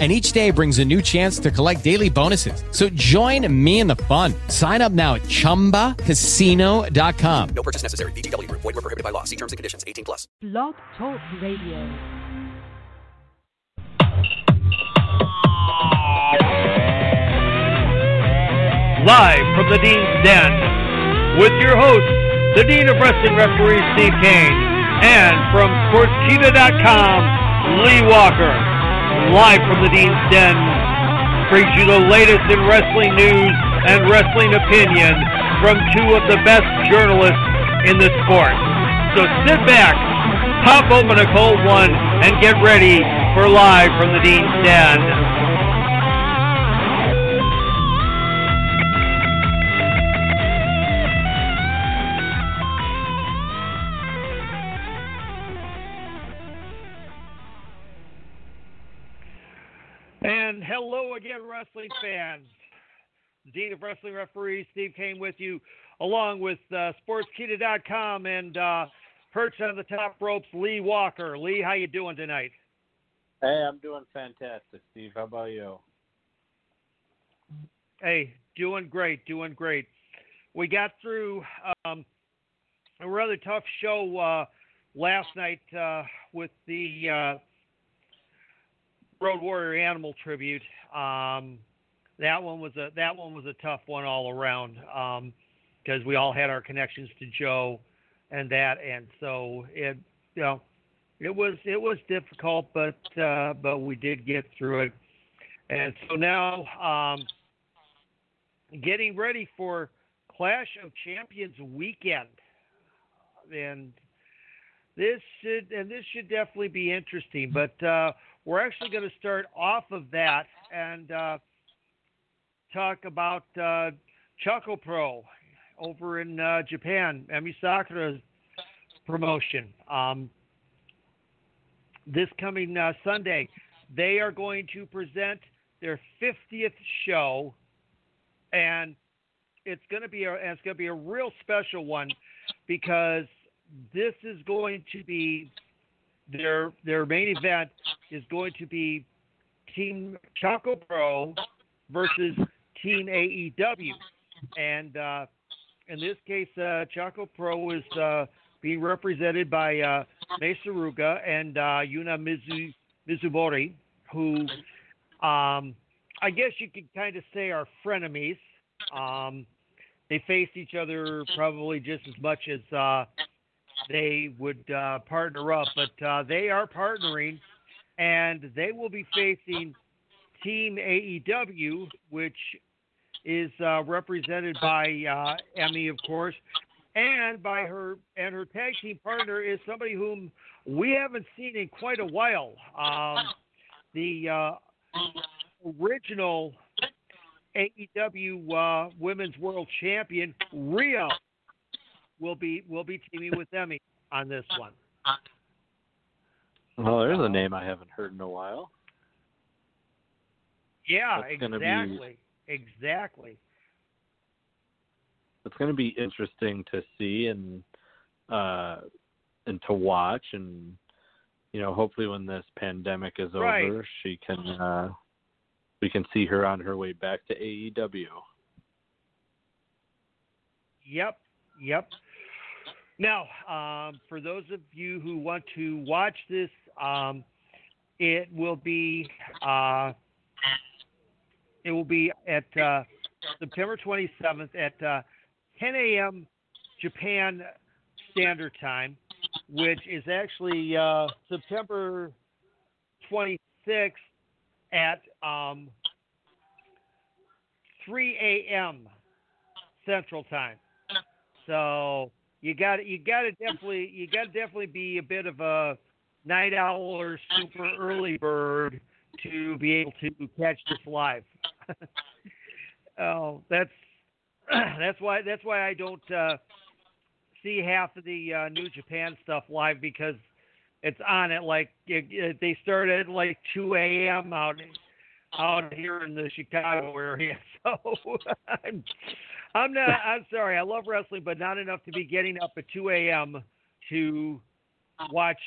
And each day brings a new chance to collect daily bonuses. So join me in the fun. Sign up now at ChumbaCasino.com. No purchase necessary. VGW. Void where prohibited by law. See terms and conditions. 18+. Blog Talk Radio. Live from the Dean's Den with your host, the Dean of Wrestling Referee Steve Kane, and from Sportskeeda.com, Lee Walker. Live from the Dean's Den brings you the latest in wrestling news and wrestling opinion from two of the best journalists in the sport. So sit back, pop open a cold one, and get ready for Live from the Dean's Den. And hello again, wrestling fans. Dean of Wrestling Referees, Steve Kane with you, along with Sportskeeda.com and perched on the top ropes, Lee Walker. Lee, how you doing tonight? Hey, I'm doing fantastic, Steve. How about you? Hey, doing great, doing great. We got through a rather tough show last night with the Road Warrior Animal tribute. That one was a tough one all around because we all had our connections to Joe and that, and so it was difficult, but we did get through it. And so now getting ready for Clash of Champions weekend, and this should definitely be interesting, but. We're actually going to start off of that and talk about Choco Pro over in Japan, Emi Sakura's promotion. This coming Sunday, they are going to present their 50th show, and it's going to be a real special one because this is going to be. Their main event is going to be Team Choco Pro versus Team AEW, and in this case, Choco Pro is being represented by Mesaruga and Yuna Mizu Mizubori, who I guess you could kind of say are frenemies. They faced each other probably just as much as. They would partner up, but they are partnering, and they will be facing Team AEW, which is represented by Emi, of course, and by her. And her tag team partner is somebody whom we haven't seen in quite a while. The original AEW Women's World Champion, Rhea. We'll be teaming with Emi on this one. Well, there's a name I haven't heard in a while. Yeah, Exactly. It's going to be interesting to see and to watch, and hopefully when this pandemic is right. over, we can see her on her way back to AEW. Yep. Now, for those of you who want to watch this, it will be at September 27th at 10 a.m. Japan Standard Time, which is actually September 26th at 3 a.m. Central Time. So you got to definitely be a bit of a night owl or super early bird to be able to catch this live. Oh, that's why I don't see half of the New Japan stuff live because it's on at like they start at like 2 a.m. out here in the Chicago area. So I'm sorry. I love wrestling, but not enough to be getting up at 2 a.m. to watch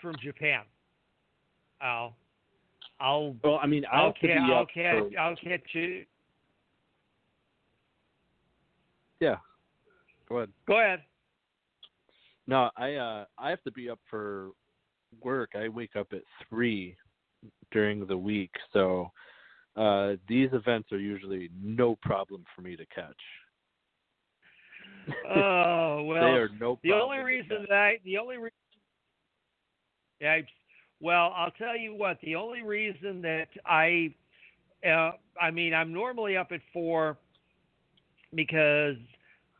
from Japan. I'll catch you. Yeah. Go ahead. No, I have to be up for work. I wake up at 3 during the week, so these events are usually no problem for me to catch. Oh well, they are no problem. I'll tell you what. The only reason that I'm normally up at 4 because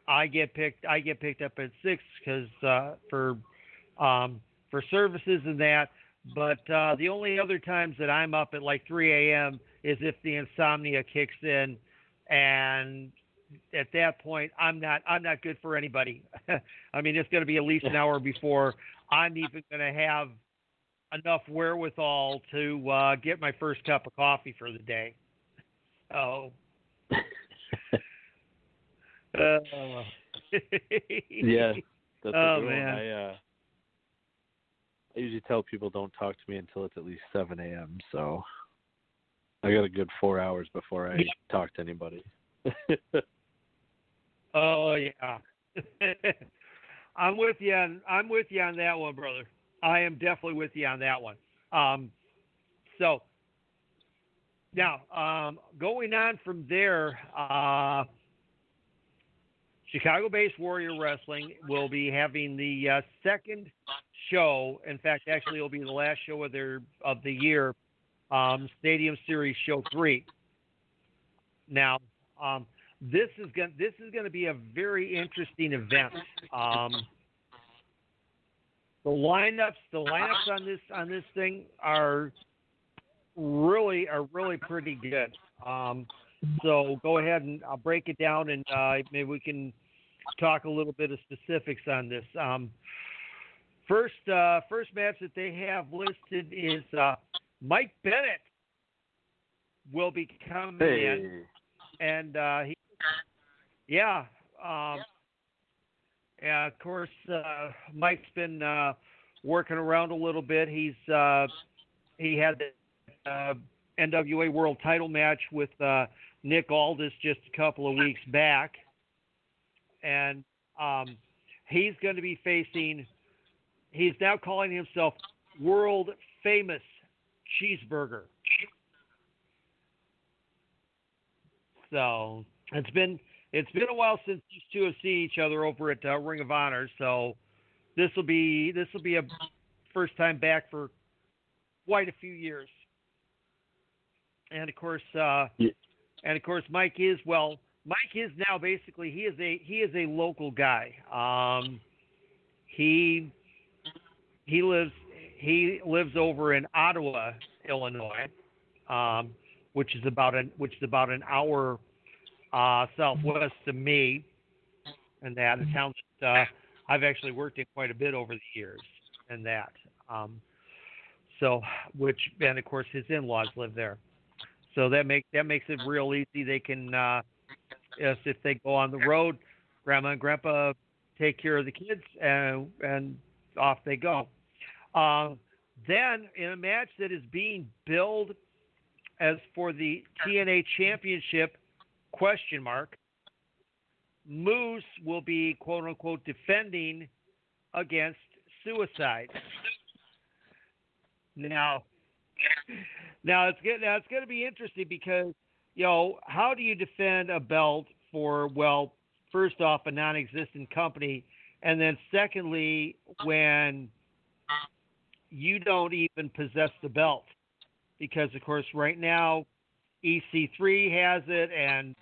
I get picked up at 6 because for services and that. But the only other times that I'm up at like 3 a.m. is if the insomnia kicks in, and at that point I'm not good for anybody. I mean, it's going to be at least an hour before I'm even going to have enough wherewithal to get my first cup of coffee for the day. Oh. Yeah. That's a good man. I usually tell people don't talk to me until it's at least 7 a.m. So I got a good 4 hours before I talk to anybody. Oh yeah. I'm with you on that one, brother. I am definitely with you on that one. So now going on from there, Chicago-based Warrior Wrestling will be having the second show. In fact, actually, it'll be the last show of the year, Stadium Series Show 3. Now, this is going to be a very interesting event. The lineups on this thing are really pretty good. So go ahead and I'll break it down, and maybe we can talk a little bit of specifics on this. First match that they have listed is Mike Bennett will be coming in, and of course Mike's been working around a little bit. He had the NWA World Title match with Nick Aldis just a couple of weeks back, and he's going to be facing. He's now calling himself World Famous Cheeseburger. So it's been a while since these two have seen each other over at Ring of Honor. So this will be a first time back for quite a few years. And of course, Mike is now basically he is a local guy. He lives over in Ottawa, Illinois, which is about an hour southwest of me, and that a town that I've actually worked in quite a bit over the years, and that and of course his in-laws live there. So that makes it real easy. They can, if they go on the road, Grandma and Grandpa take care of the kids, and off they go. Then in a match that is being billed as for the TNA Championship ? Moose will be quote unquote defending against Suicide. Now it's going to be interesting because, you know, how do you defend a belt for, well, first off, a non-existent company, and then secondly, when you don't even possess the belt? Because, of course, right now EC3 has it, and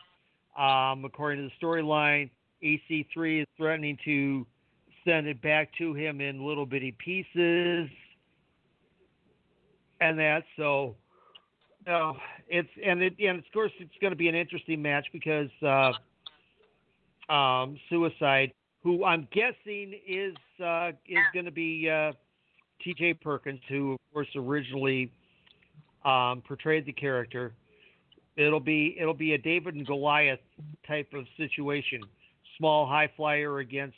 according to the storyline, EC3 is threatening to send it back to him in little bitty pieces. And that, so of course it's going to be an interesting match because Suicide who I'm guessing is going to be T.J. Perkins, who, of course, originally portrayed the character. It'll be a David and Goliath type of situation. Small high flyer against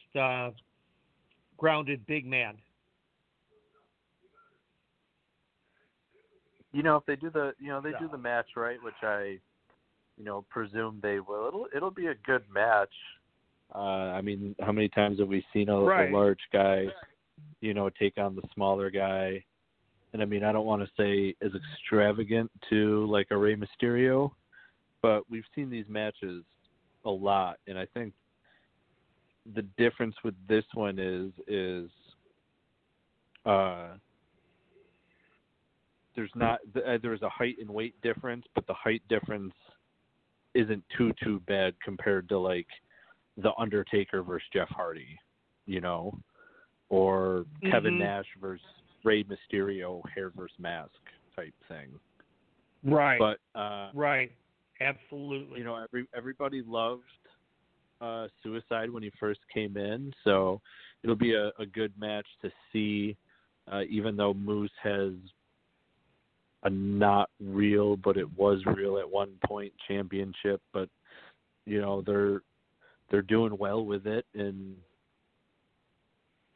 grounded big man. You know, if they do the match right, which I, presume they will. It'll be a good match. How many times have we seen a large guy, take on the smaller guy? And I don't want to say as extravagant to like a Rey Mysterio, but we've seen these matches a lot, and I think the difference with this one is there's a height and weight difference, but the height difference isn't too bad compared to like the Undertaker versus Jeff Hardy, or mm-hmm. Kevin Nash versus Rey Mysterio, hair versus mask type thing. Right. But right. Absolutely. Everybody loved Suicide when he first came in, so it'll be a good match to see, even though Moose has a not real, but it was real at one point, championship, but they're doing well with it, and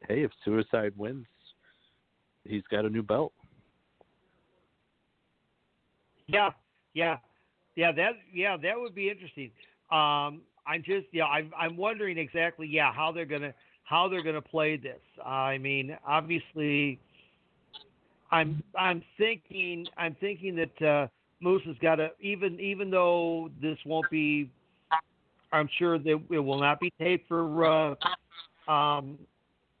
hey, if Suicide wins, he's got a new belt. That would be interesting. I'm wondering exactly, how they're gonna play this. Obviously, I'm thinking that Moose has got to, even though this won't be, I'm sure that it will not be taped for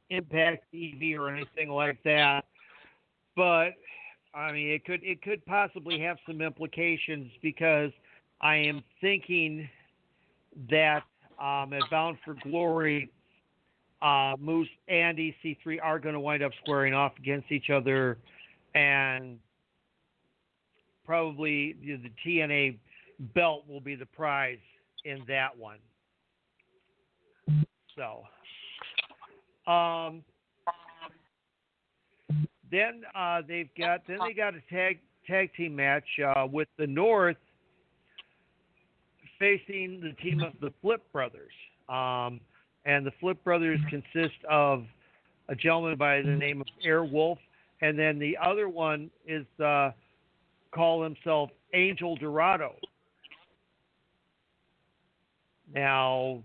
Impact TV or anything like that. But it could possibly have some implications, because I am thinking that at Bound for Glory, Moose and EC3 are going to wind up squaring off against each other, and probably the TNA belt will be the prize in that one. So, then they got a tag team match with the North facing the team of the Flip Brothers. And the Flip Brothers consist of a gentleman by the name of Airwolf, and then the other one is call himself Angel Dorado. Now,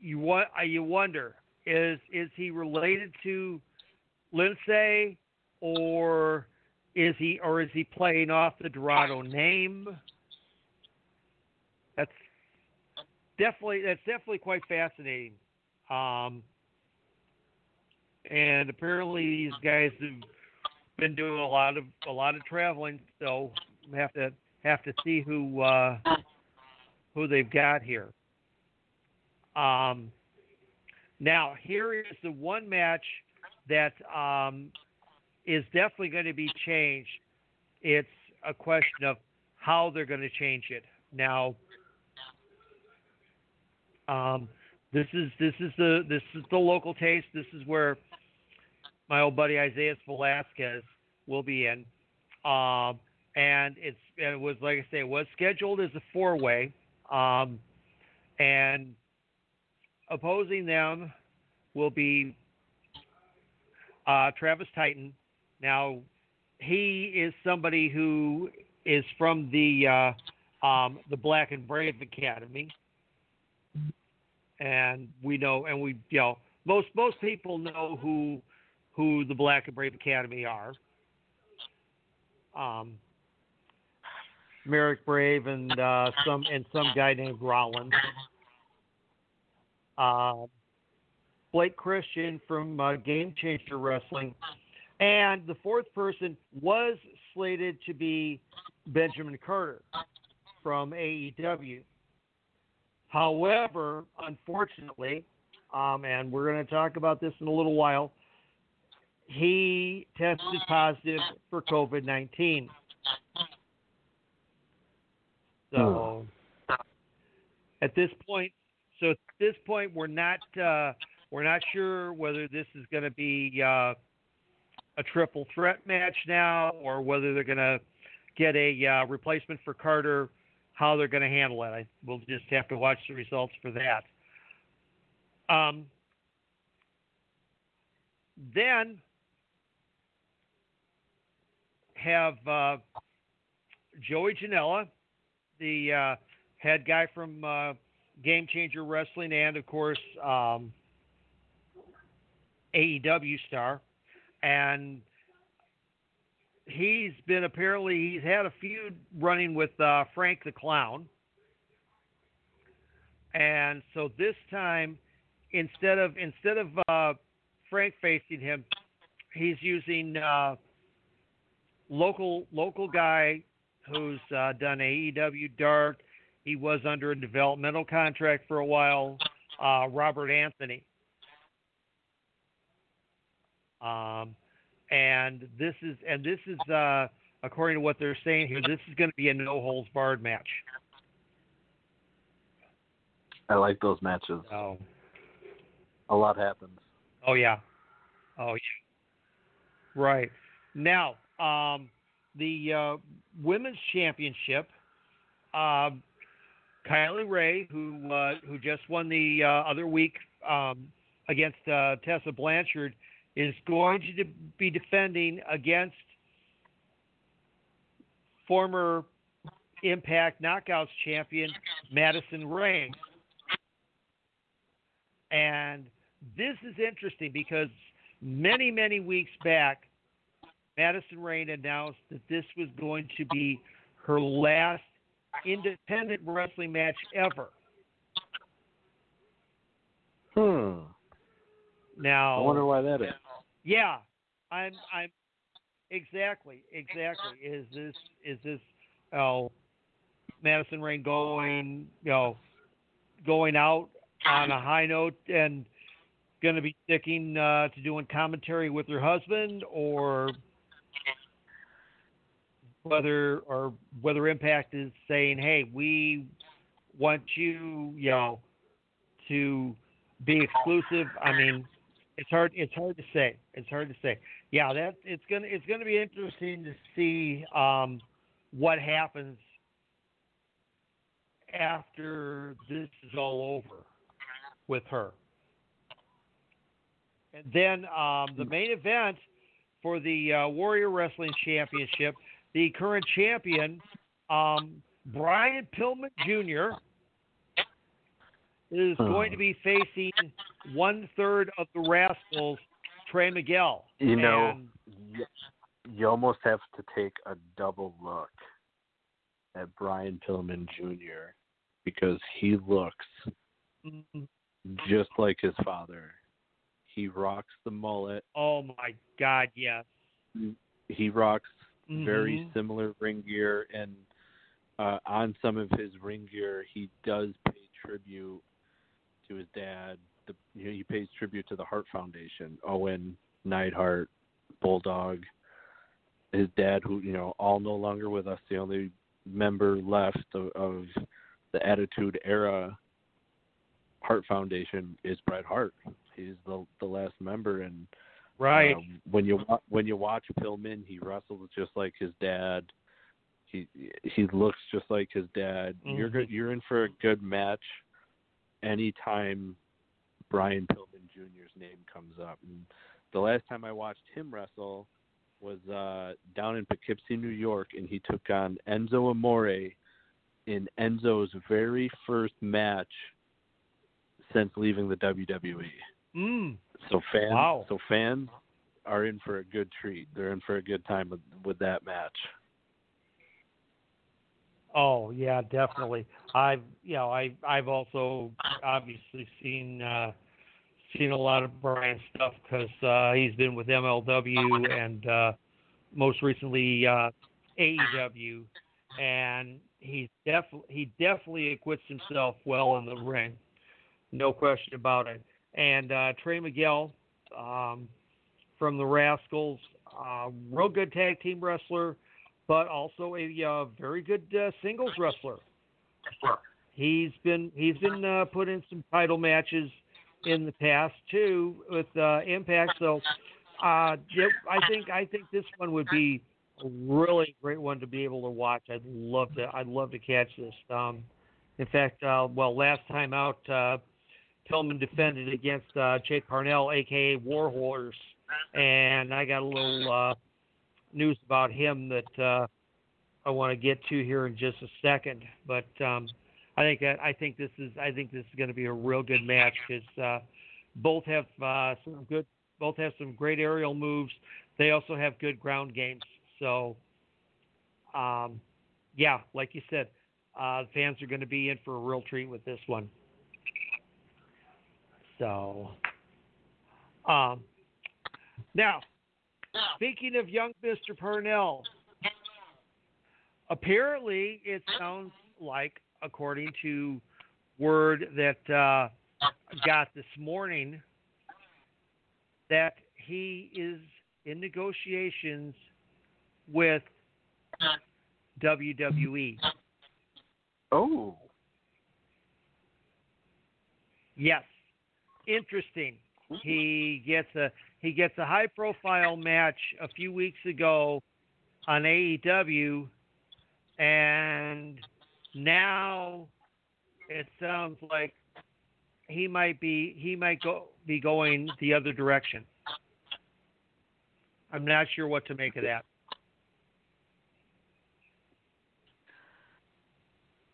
you wonder, is he related to Lindsay, or is he playing off the Dorado name? That's definitely quite fascinating. And apparently these guys have been doing a lot of traveling, so have to see who they've got here. Now here is the one match that is definitely going to be changed. It's a question of how they're going to change it. Now, this is the local taste. This is where my old buddy Isaias Velasquez will be in, and it was like I say, it was scheduled as a 4-way, and opposing them will be Travis Titan. Now, he is somebody who is from the Black and Brave Academy. And we know, and we most people know who the Black and Brave Academy are. Merrick Brave and some guy named Rollins. Blake Christian from Game Changer Wrestling, and the fourth person was slated to be Benjamin Carter from AEW. However, unfortunately, and we're going to talk about this in a little while, he tested positive for COVID-19. So, at this point, So at this point, we're not sure whether this is going to be a triple threat match now, or whether they're going to get a replacement for Carter. How they're going to handle it, we'll just have to watch the results for that. Then have Joey Janela, the head guy from Game Changer Wrestling, and of course AEW star, and he's had a feud running with Frank the Clown, and so this time instead of Frank facing him, he's using local guy who's done AEW Dark. He was under a developmental contract for a while, Robert Anthony. And this is according to what they're saying here, this is going to be a no holds barred match. I like those matches. Oh, a lot happens. Oh yeah. Oh yeah. Right. Now, the women's championship, Kylie Ray, who just won the other week against Tessa Blanchard, is going to be defending against former Impact Knockouts champion Madison Rayne. And this is interesting because many, many weeks back, Madison Rayne announced that this was going to be her last independent wrestling match ever. Now, I wonder why that is. Yeah, I'm exactly. Is this Madison Rayne going out on a high note and going to be sticking to doing commentary with her husband, or whether Impact is saying, hey, we want you to be exclusive. I mean, It's hard to say. Yeah, it's gonna be interesting to see what happens after this is all over with her. And then the main event for the Warrior Wrestling Championship, the current champion, Brian Pillman Jr., is going to be facing 1/3 of the Rascals, Trey Miguel. You know, you almost have to take a double look at Brian Pillman Jr. because he looks just like his father. He rocks the mullet. Oh, my God, yes. He rocks very similar ring gear, and on some of his ring gear, he does pay tribute to his dad. He pays tribute to the Hart Foundation, Owen, Neidhart, Bulldog, his dad, who all no longer with us. The only member left of the Attitude Era Hart Foundation is Bret Hart. He's the last member, and right when you watch Pillman, he wrestles just like his dad. He looks just like his dad. You're in for a good match anytime Brian Pillman Jr.'s name comes up. And the last time I watched him wrestle was down in Poughkeepsie, New York, and he took on Enzo Amore in Enzo's very first match since leaving the WWE. So fans are in for a good treat. They're in for a good time with that match. Oh yeah, definitely. I've also obviously seen a lot of Brian's stuff because he's been with MLW and most recently AEW, and he definitely acquits himself well in the ring, no question about it. And Trey Miguel from the Rascals, real good tag team wrestler, but also a very good singles wrestler. He's been put in some title matches in the past too with Impact. So I think this one would be a really great one to be able to watch. I'd love to catch this. In fact, last time out, Pillman defended against Jake Parnell, aka Warhorse, and I got a little news about him that I want to get to here in just a second. But I think this is going to be a real good match because both have some great aerial moves. They also have good ground games. So, like you said, fans are going to be in for a real treat with this one. So, now, speaking of young Mr. Parnell, apparently it sounds like, according to word that I got this morning, that he is in negotiations with WWE. Oh. Yes. Interesting. He gets a high profile match a few weeks ago on AEW, and now it sounds like he might be going the other direction. I'm not sure what to make of that.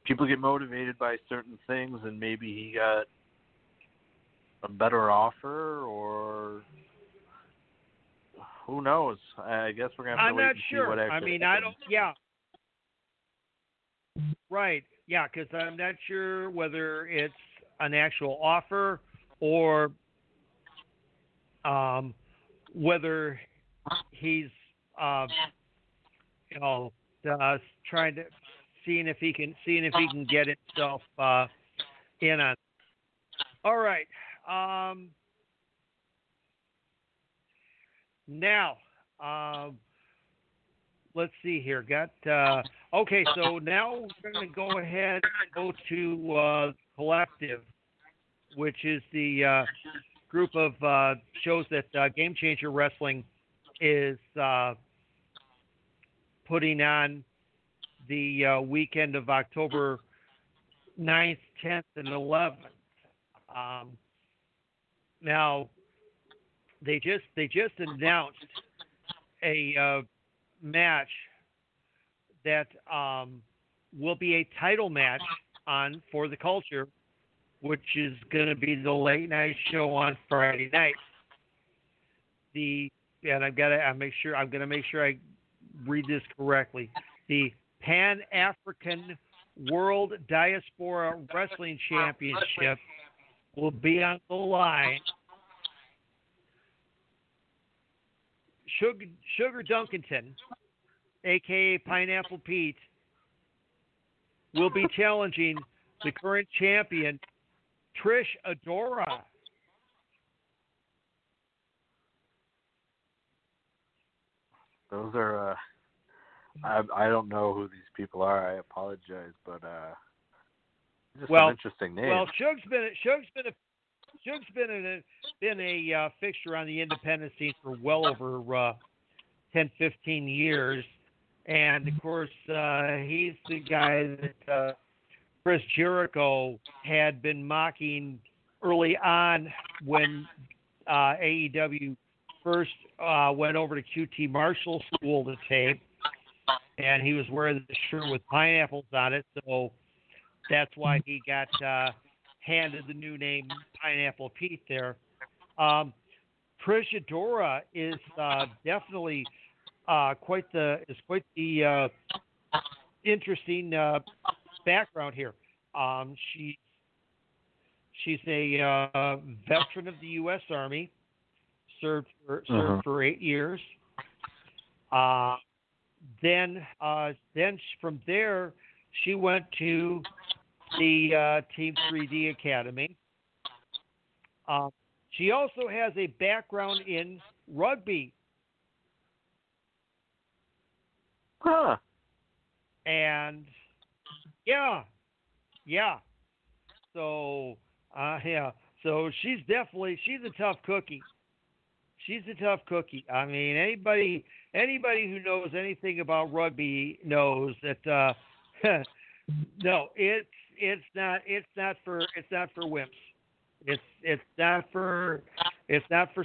People get motivated by certain things, and maybe he got a better offer, or who knows? I guess we're going to have to wait and see what actually happens. I'm not sure. Yeah. Right. Yeah, because I'm not sure whether it's an actual offer or whether he's, trying to... Seeing if he can get himself in on. All right. Now, let's see here. Okay. So now we're going to go ahead and go to Collective, which is the group of shows that Game Changer Wrestling is putting on. The weekend of October 9th, 10th, and 11th. Now, they just announced a match that will be a title match on For the Culture, which is going to be the late night show on Friday night. I'm going to make sure I read this correctly. The Pan-African World Diaspora Wrestling Championship will be on the line. Sugar Duncanton, a.k.a. Pineapple Pete, will be challenging the current champion, Trish Adora. Those are... I don't know who these people are. I apologize, but an interesting name. Well, Shug's been a fixture on the independent scene for well over 10, 15 years, and of course he's the guy that Chris Jericho had been mocking early on when AEW first went over to QT Marshall School to tape. And he was wearing the shirt with pineapples on it, so that's why he got handed the new name Pineapple Pete there. Trish Adora is definitely quite the interesting background here. She's a veteran of the U.S. Army, served for 8 years. Then from there, she went to the Team 3D Academy. She also has a background in rugby. Huh. And, yeah. So she's a tough cookie. She's a tough cookie. I mean, anybody who knows anything about rugby knows that. No, it's not for wimps. It's not for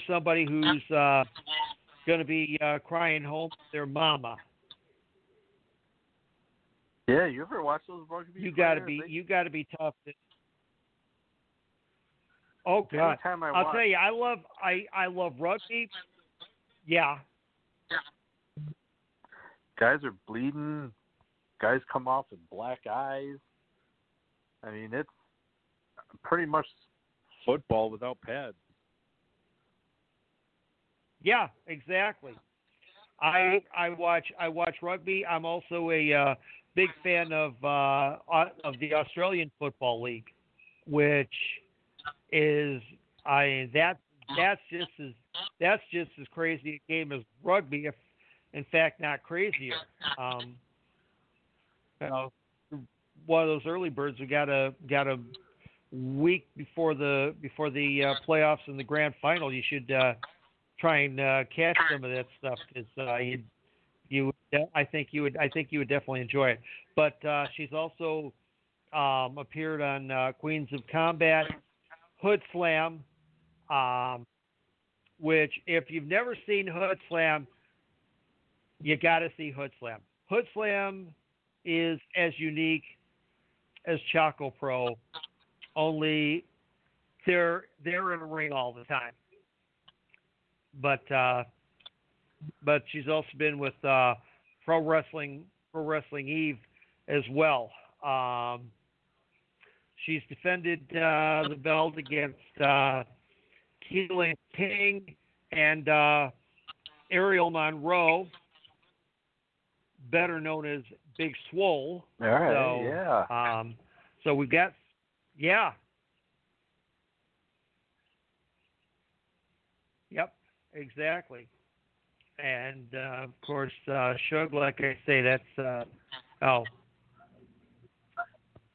somebody who's going to be crying home to their mama. Yeah, you ever watch those rugby? You got to be tough. Oh God! I'll tell you, I love rugby. Yeah. Guys are bleeding. Guys come off with black eyes. I mean, it's pretty much football without pads. Yeah, exactly. I watch rugby. I'm also a big fan of the Australian Football League, which is that's just as crazy a game as rugby, if in fact not crazier. One of those early birds who got a week before the playoffs and the grand final. You should try and catch some of that stuff because I think you would definitely enjoy it. But she's also appeared on Queens of Combat, Hood Slam, which if you've never seen Hood Slam, you got to see Hood Slam. Hood Slam is as unique as Choco Pro, only they're in a ring all the time. But she's also been with Pro Wrestling Eve as well. She's defended the belt against Keelan King and Ariel Monroe, better known as Big Swole. All right, so, yeah. So we've got, yeah. Yep, exactly. And, of course, Suge, like I say, that's,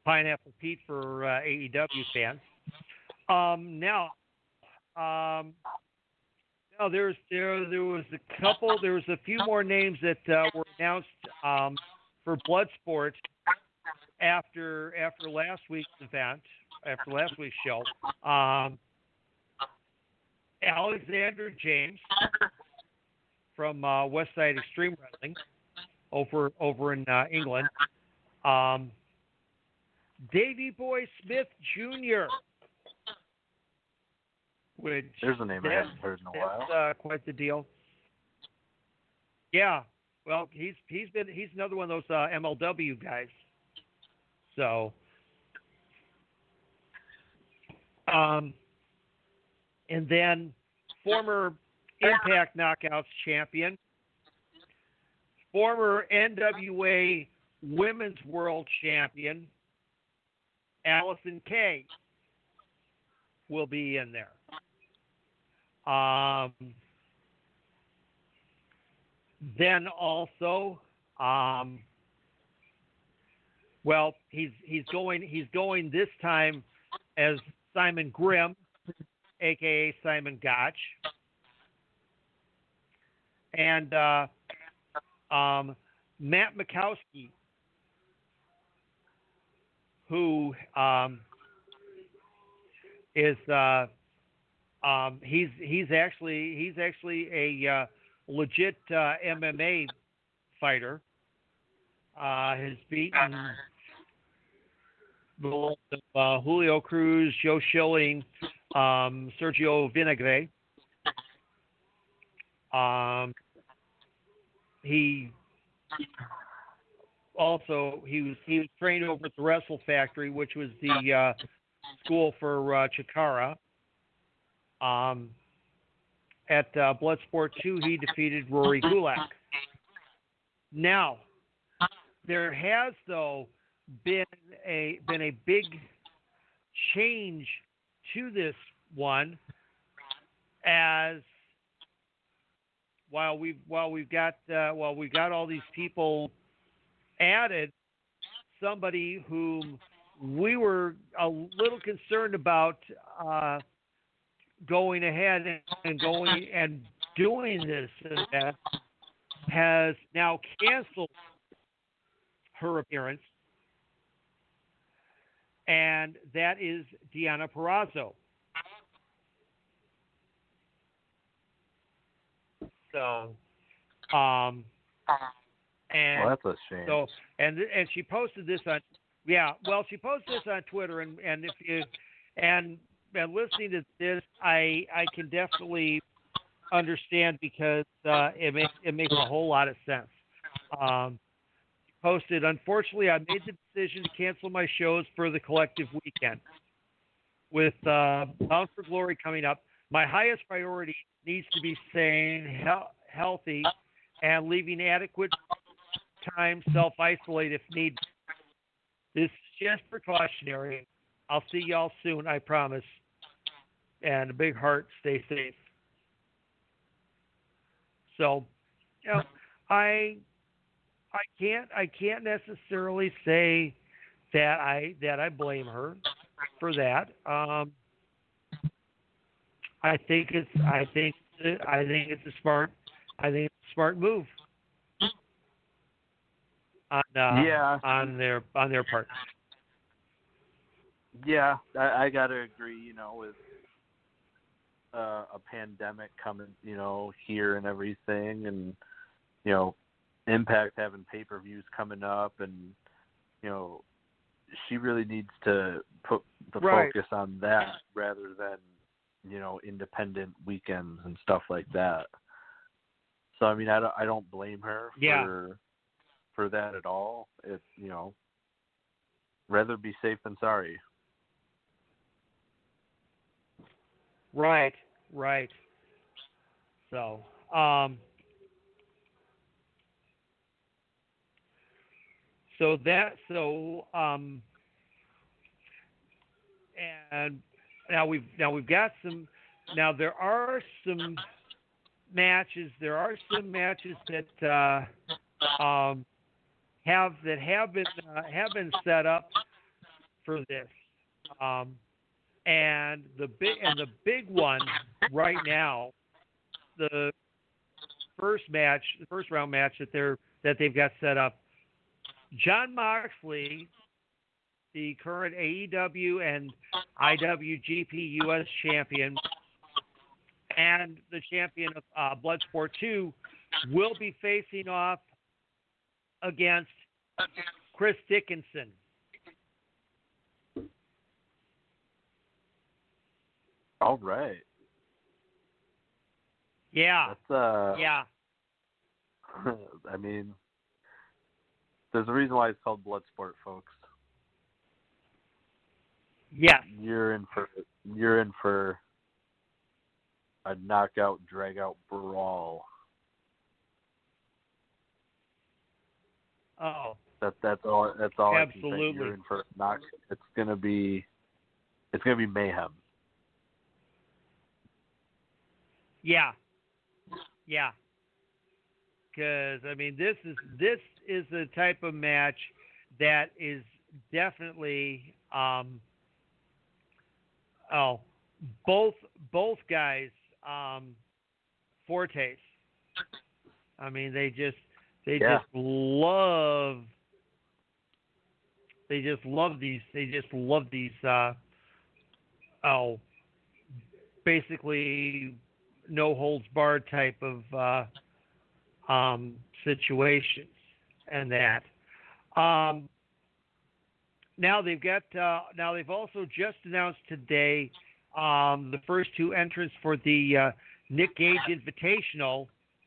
Pineapple Pete for AEW fans. Now there was a few more names that were announced for Bloodsport after last week's event, after last week's show. Alexander James from Westside Extreme Wrestling over in England. Davey Boy Smith Jr., which there's a name I haven't heard in a while. Quite the deal. Yeah, well, he's another one of those MLW guys. So, and then former Impact Knockouts champion, former NWA Women's World Champion, Allison Kay will be in there. Then also, well, he's going this time as Simon Grimm, aka Simon Gotch, and Matt Mikowski, who is he's actually a legit MMA fighter. Has beaten Julio Cruz, Joe Schilling, Sergio Vinagre. He was trained over at the Wrestle Factory, which was the school for Chikara. At Bloodsport 2, he defeated Rory Gulak. Now, there has though been a big change to this one, as while we've got all these people added, somebody whom we were a little concerned about going ahead and going and doing this and that, has now canceled her appearance, and that is Deonna Purrazzo. So, and well, that's a shame. So, and she posted this on, yeah. Well, she posted this on Twitter, and if you and listening to this, I can definitely understand, because it makes a whole lot of sense. Posted, unfortunately, I made the decision to cancel my shows for the collective weekend. With Bound for Glory coming up, my highest priority needs to be staying healthy and leaving adequate time self-isolate if need. This is just precautionary. I'll see y'all soon, I promise. And a big heart, stay safe. So, you know, I can't necessarily say that I blame her for that. I think it's a smart move on their part. Yeah, I gotta agree. You know, with a pandemic coming, you know, here and everything, and you know, Impact having pay-per-views coming up, and you know, she really needs to put the focus on that rather than, you know, independent weekends and stuff like that. So I mean, I don't blame her for that at all. It's, you know, rather be safe than sorry. Right. So, and there are some matches that have been set up for this, and the big one right now, the first round match that they've got set up. John Moxley, the current AEW and IWGP U.S. champion, and the champion of Bloodsport 2, will be facing off against Chris Dickinson. All right. Yeah. Yeah. I mean, there's a reason why it's called Bloodsport, folks. Yeah, you're in for a knockout, drag out brawl. Oh, that's all. Absolutely, I can say. You're in for a knock. It's gonna be mayhem. Yeah. Because I mean, this is the type of match that is definitely both guys' fortes. I mean, they just love these basically no holds barred type of situations and that. Now they've also just announced today the first two entrants for the Nick Gage Invitational,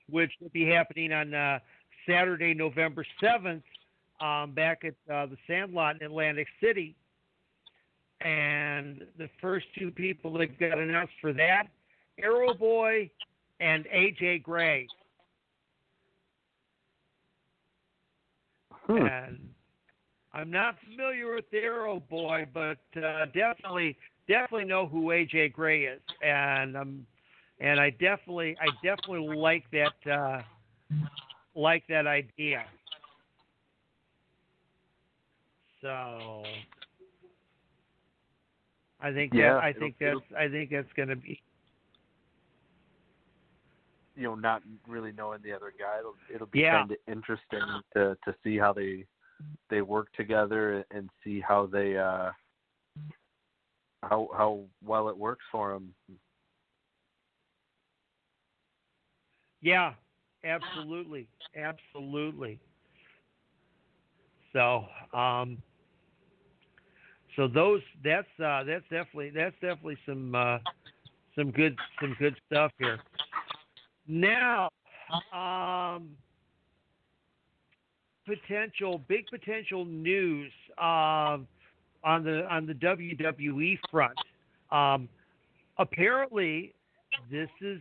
which will be happening on Saturday, November 7th, back at the Sandlot in Atlantic City. And the first two people that got announced for that, Arrow Boy and AJ Gray. And I'm not familiar with the Arrow Boy, but definitely know who AJ Gray is, and I definitely like that idea. So I think that's going to be, you know, not really knowing the other guy. It'll be kind of interesting to see how they work together and see how they how well it works for them. Yeah, absolutely. So, that's definitely some good stuff here. Now, potential news on the WWE front. Apparently, this is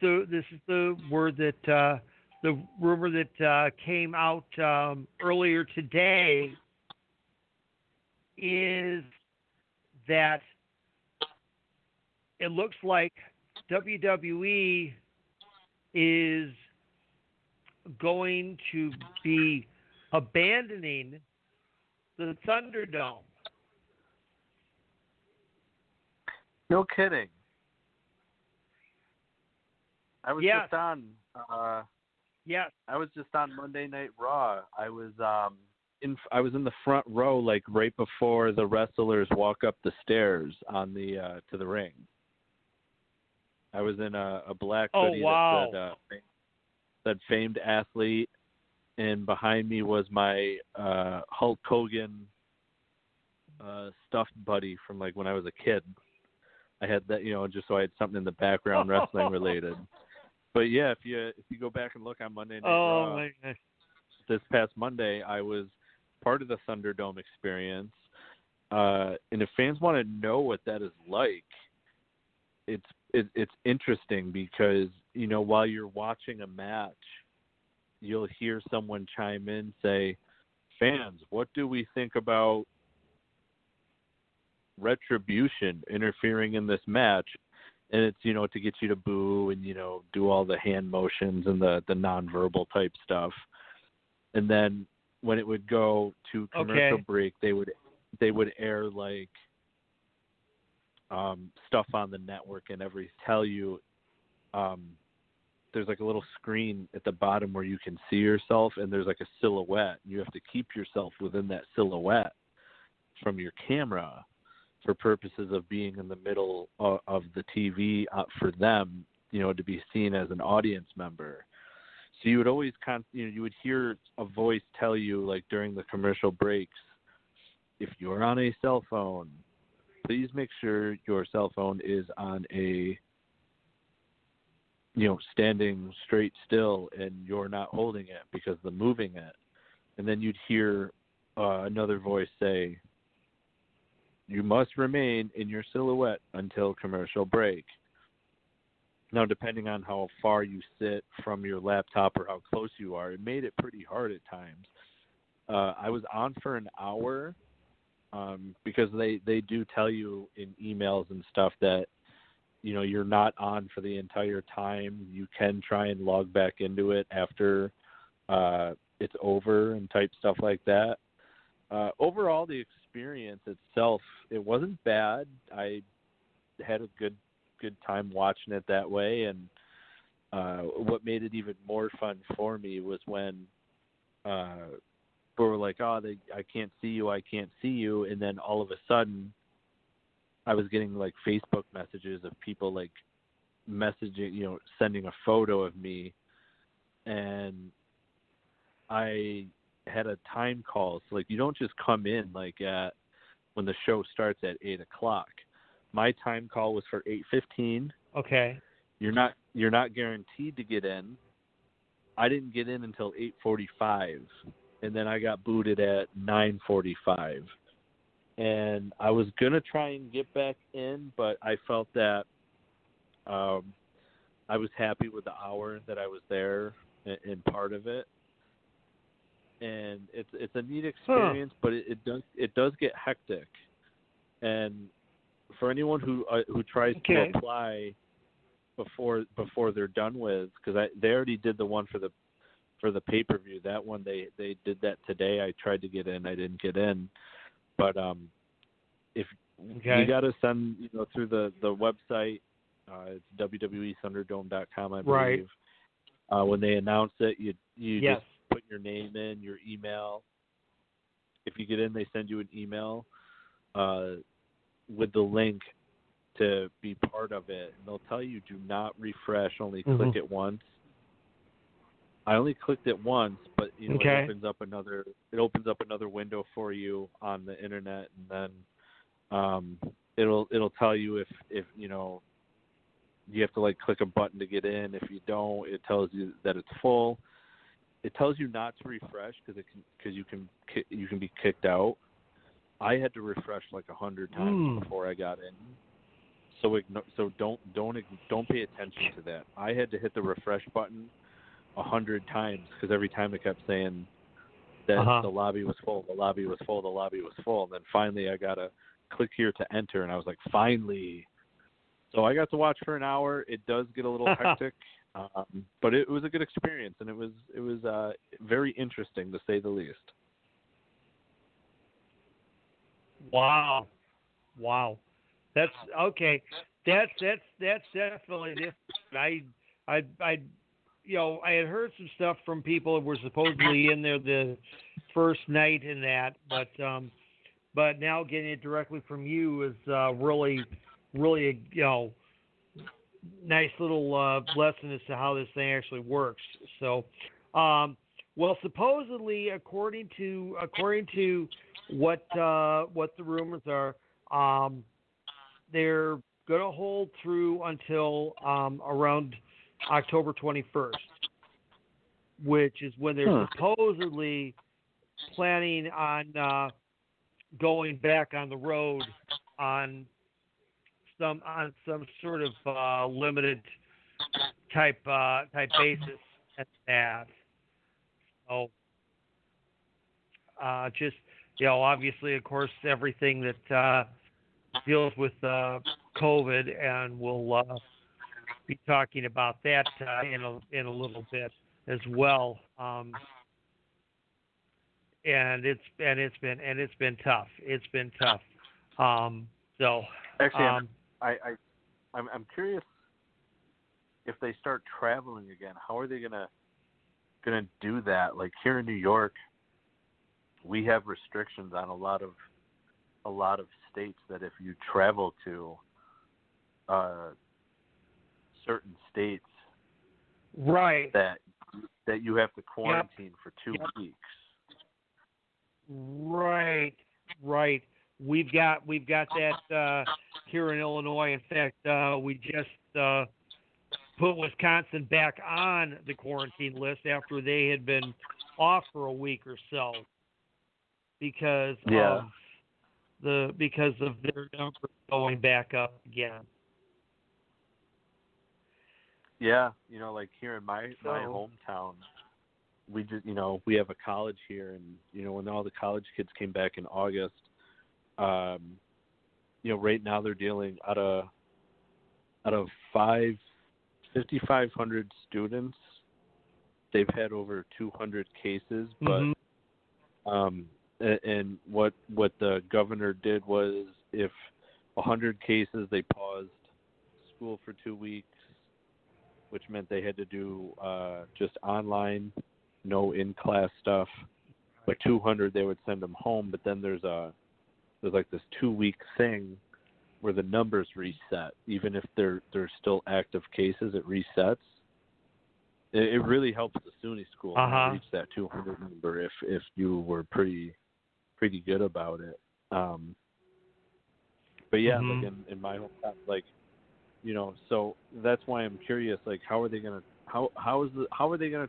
the word that the rumor that came out earlier today is that it looks like WWE is going to be abandoning the Thunderdome. No kidding. I was just on. I was just on Monday Night Raw. I was in the front row, like right before the wrestlers walk up the stairs on the to the ring. I was in a black hoodie that said famed athlete, and behind me was my Hulk Hogan stuffed buddy from like when I was a kid. I had that, you know, just so I had something in the background wrestling related. But yeah, if you go back and look on Monday Night Raw, my gosh, this past Monday, I was part of the Thunderdome experience. And if fans want to know what that is like, it's interesting because, you know, while you're watching a match, you'll hear someone chime in, say, fans, what do we think about Retribution interfering in this match? And it's, you know, to get you to boo and, you know, do all the hand motions and the nonverbal type stuff. And then when it would go to commercial break, they would air like stuff on the network and there's like a little screen at the bottom where you can see yourself, and there's like a silhouette, and you have to keep yourself within that silhouette from your camera for purposes of being in the middle of the TV for them, you know, to be seen as an audience member. So you would always, you would hear a voice tell you, like during the commercial breaks, if you're on a cell phone, please make sure your cell phone is on a, you know, standing straight still and you're not holding it because they're moving it. And then you'd hear another voice say, you must remain in your silhouette until commercial break. Now, depending on how far you sit from your laptop or how close you are, it made it pretty hard at times. I was on for an hour because they do tell you in emails and stuff that, you know, you're not on for the entire time. You can try and log back into it after it's over and type stuff like that. Overall, the experience itself, it wasn't bad. I had a good time watching it that way, and what made it even more fun for me was when people were like, I can't see you, and then all of a sudden I was getting like Facebook messages of people like messaging, you know, sending a photo of me, and I had a time call. So like, you don't just come in like at when the show starts at 8:00. My time call was for 8:15. Okay. You're not guaranteed to get in. I didn't get in until 8:45, and then I got booted at 9:45. And I was gonna try and get back in, but I felt that I was happy with the hour that I was there and part of it. And it's a neat experience, but it does get hectic. And for anyone who tries to apply before they're done with, because they already did the one for the pay-per-view. That one they did that today. I tried to get in, I didn't get in. But If you got to send through the website, it's www.thunderdome.com, I believe. Right. When they announce it, you just put your name in, your email. If you get in, they send you an email with the link to be part of it. And they'll tell you, do not refresh, only click it once. I only clicked it once, but it opens up another window for you on the internet, and then it'll tell you if you have to click a button to get in. If you don't, it tells you that it's full. It tells you not to refresh because you can be kicked out. I had to refresh 100 times before I got in. So don't pay attention to that. I had to hit the refresh button 100 times because every time it kept saying that the lobby was full, the lobby was full, the lobby was full. And then finally I got a click here to enter, and I was like, finally. So I got to watch for an hour. It does get a little hectic, but it was a good experience, and it was very interesting, to say the least. Wow. That's okay. That's definitely different. I had heard some stuff from people who were supposedly in there the first night and that, but now getting it directly from you is really a nice little lesson as to how this thing actually works. So, supposedly according to what the rumors are, they're going to hold through until around October 21st, which is when they're supposedly planning on going back on the road on some sort of limited type basis at that. So, obviously, of course, everything that deals with COVID, and we'll be talking about that in a little bit as well. And it's been tough. It's been tough. I'm curious if they start traveling again, how are they gonna do that? Like here in New York, we have restrictions on a lot of states that if you travel to certain states, right, that you have to quarantine for 2 weeks. Right. We've got that here in Illinois. In fact, we just put Wisconsin back on the quarantine list after they had been off for a week or so because of their numbers going back up again. Yeah, here in my hometown, we just we have a college here, and when all the college kids came back in August, right now they're dealing out of 5,500 students, they've had over 200 cases, but and what the governor did was, if 100 cases, they paused school for 2 weeks. Which meant they had to do just online, no in-class stuff. But 200, they would send them home. But then there's this 2-week thing where the numbers reset. Even if there's still active cases, it resets. It really helps the SUNY school reach that 200 number if you were pretty good about it. In my hometown, so that's why I'm curious. How are they gonna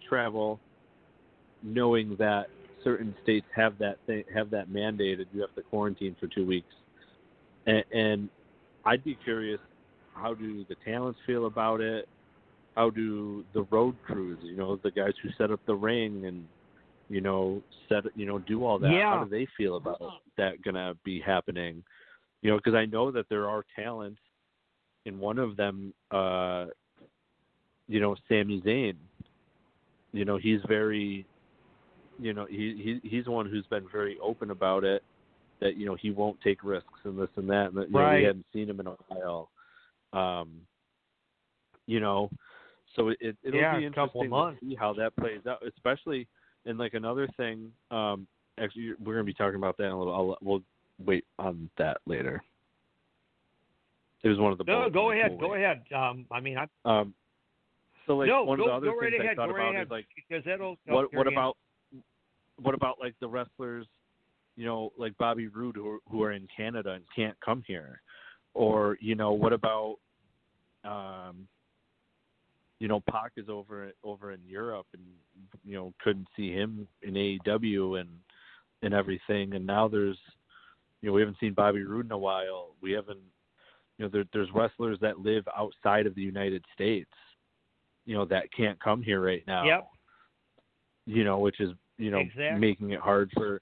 travel, knowing that certain states have that mandated? You have to quarantine for 2 weeks, and I'd be curious. How do the talents feel about it? How do the road crews, the guys who set up the ring and do all that? Yeah. How do they feel about that gonna be happening? Because I know that there are talents. And one of them, Sami Zayn, he's very, he's one who's been very open about it. that, you know, he won't take risks and this and that, and that, you know, we hadn't seen him in a while. You know, so it'll be interesting to see how that plays out, especially in like another thing. Actually, we're going to be talking about that in a little. We'll wait on that later. It was one of the. No, go ahead. Go ahead. I mean, so like one of the other things I thought about is like, what about like the wrestlers, you know, like Bobby Roode who are in Canada and can't come here, or you know, what about, you know, Pac is over in Europe and you know couldn't see him in AEW and everything, and now there's, you know, we haven't seen Bobby Roode in a while. We haven't. You know, there's wrestlers that live outside of the United States, you know, that can't come here right now. Yep. You know, which is, you know, exactly. Making it hard for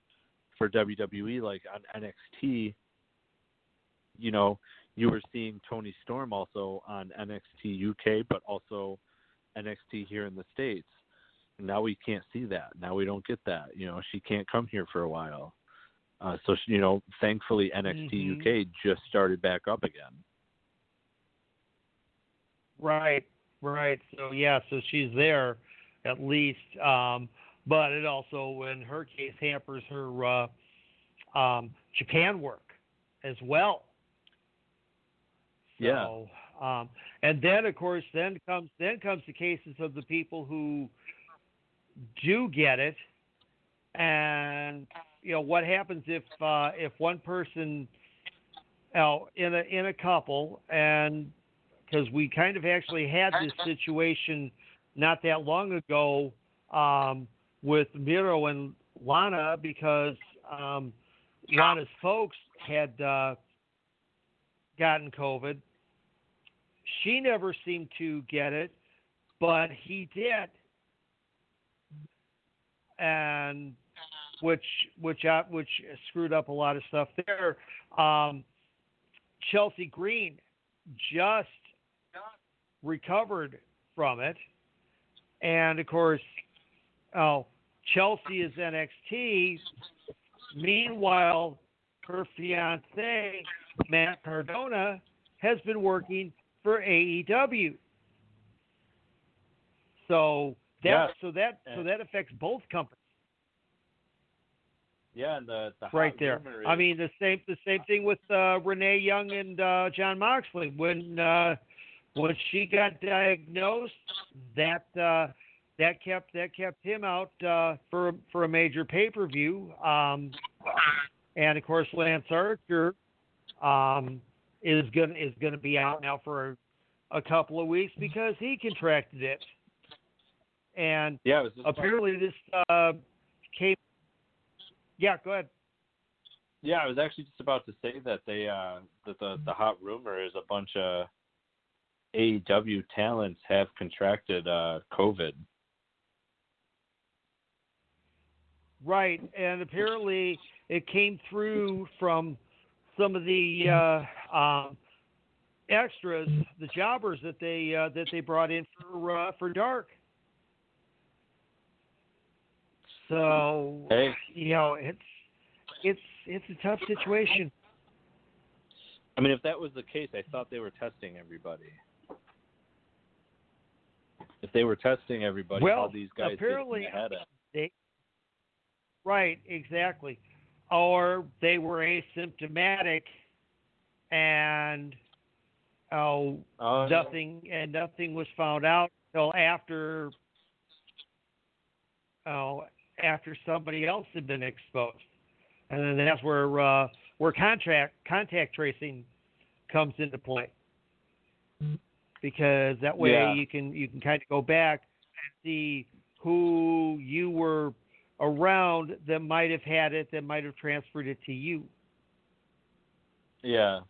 WWE. Like on NXT, you know, you were seeing Tony Storm also on NXT UK, but also NXT here in the States. And now we can't see that. Now we don't get that. You know, she can't come here for a while. So, you know, thankfully NXT UK just started back up again. Right. So, yeah, so she's there at least. But it also, in her case, hampers her Japan work as well. So, yeah. And then, of course, then comes the cases of the people who do get it. And, you know, what happens if one person, you know, in a couple, and because we kind of actually had this situation not that long ago with Miro and Lana, because Lana's folks had gotten COVID. She never seemed to get it, but he did. And which screwed up a lot of stuff there. Chelsea Green just recovered from it, and of course, Chelsea is NXT. Meanwhile, her fiance Matt Cardona has been working for AEW. So. So that affects both companies. Yeah, and the right there. I mean, the same thing with Renee Young and John Moxley. When she got diagnosed, that kept him out for a major pay-per-view. And of course, Lance Archer is gonna be out now for a couple of weeks because he contracted it. And yeah, apparently this came. Yeah, go ahead. Yeah, I was actually just about to say that they that the hot rumor is a bunch of AEW talents have contracted COVID. Right, and apparently it came through from some of the extras, the jobbers that they brought in for Dark. So, hey. You know, it's a tough situation. I mean, if that was the case, I thought they were testing everybody. If they were testing everybody, all these guys apparently didn't have it. Right, exactly. Or they were asymptomatic and nothing was found out until after. After somebody else had been exposed. And then that's where contact tracing comes into play. Because that way you can kind of go back and see who you were around that might have had it, that might have transferred it to you. Yeah.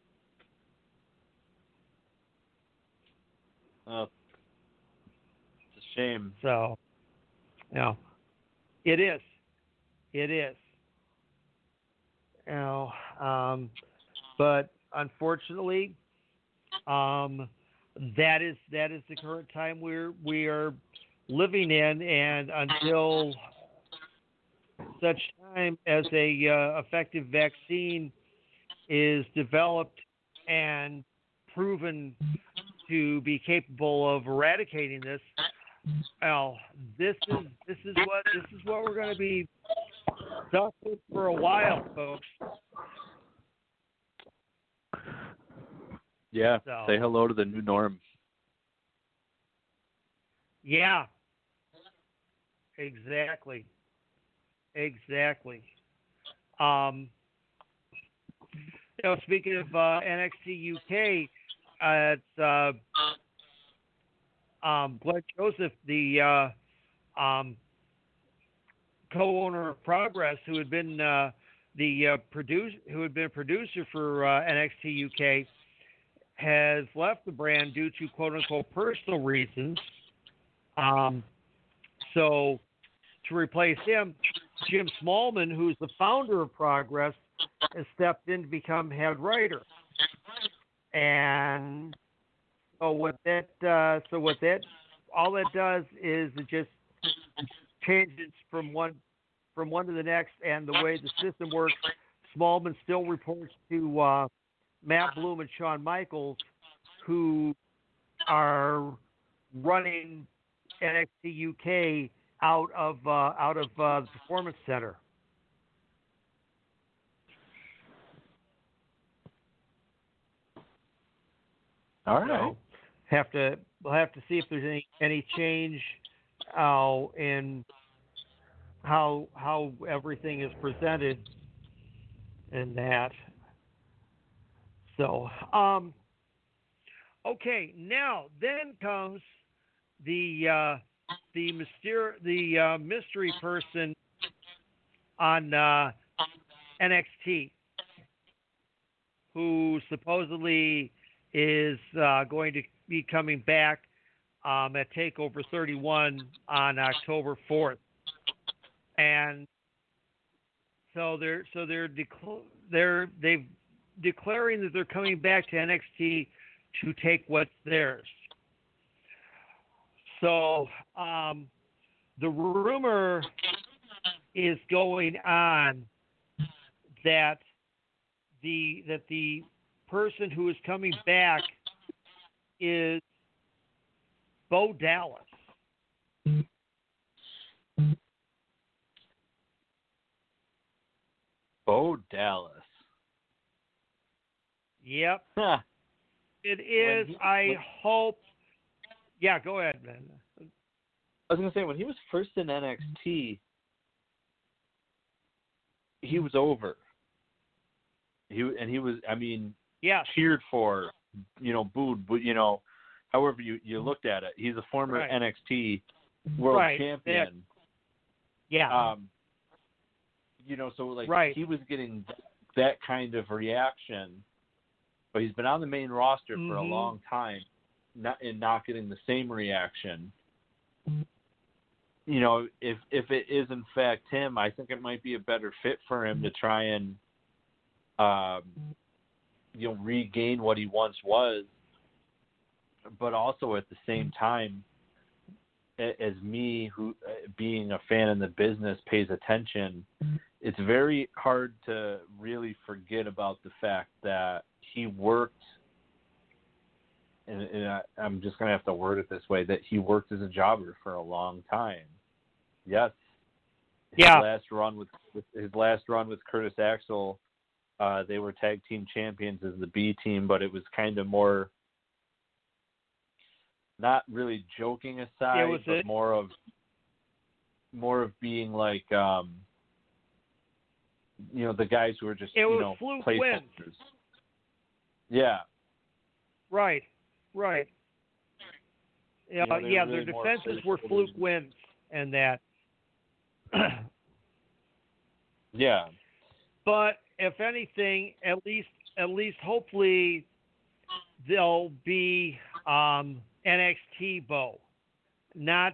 It's a shame. So, you know. It is. You know, but unfortunately, that is the current time we are living in, and until such time as a effective vaccine is developed and proven to be capable of eradicating this. Well, this is what we're going to be stuck with for a while, folks. Yeah, so. Say hello to the new norm. Yeah, exactly. You know, speaking of NXT UK, it's Glenn Joseph, the co-owner of Progress, who had been producer for NXT UK, has left the brand due to quote unquote personal reasons. So to replace him, Jim Smallman, who's the founder of Progress, has stepped in to become head writer. And all that does is it just changes from one to the next, and the way the system works, Smallman still reports to Matt Bloom and Shawn Michaels, who are running NXT UK out of the Performance Center. All right. So we'll have to see if there's any change in how everything is presented in that. So, okay, now then comes the mystery person on NXT, who supposedly is going to be coming back at TakeOver 31 on October 4th, and so they're declaring that they're coming back to NXT to take what's theirs. So the rumor is going on that the person who is coming back is Bo Dallas. Bo Dallas. Yep. Huh. It is. I hope. Yeah, go ahead, man. I was going to say, when he was first in NXT, he was over. He was, I mean, yeah, cheered for, you know, booed, but, you know, however you looked at it. He's a former NXT world champion. Yeah. You know, so, like, he was getting that kind of reaction, but he's been on the main roster for a long time. Not getting the same reaction. You know, if it is in fact him, I think it might be a better fit for him to try and, you know, regain what he once was, but also at the same time, as me, who being a fan in the business, pays attention, it's very hard to really forget about the fact that he worked. And I'm just going to have to word it this way, that he worked as a jobber for a long time. Yes. His last run with Curtis Axel, they were tag team champions as the B team, but it was kind of more, not really joking aside, but more of being like, you know, the guys who are just, you know, placeholders. Yeah. Right. Yeah, you know, their defenses were fluke wins and that. Yeah. But if anything, at least hopefully they'll be NXT Bo. Not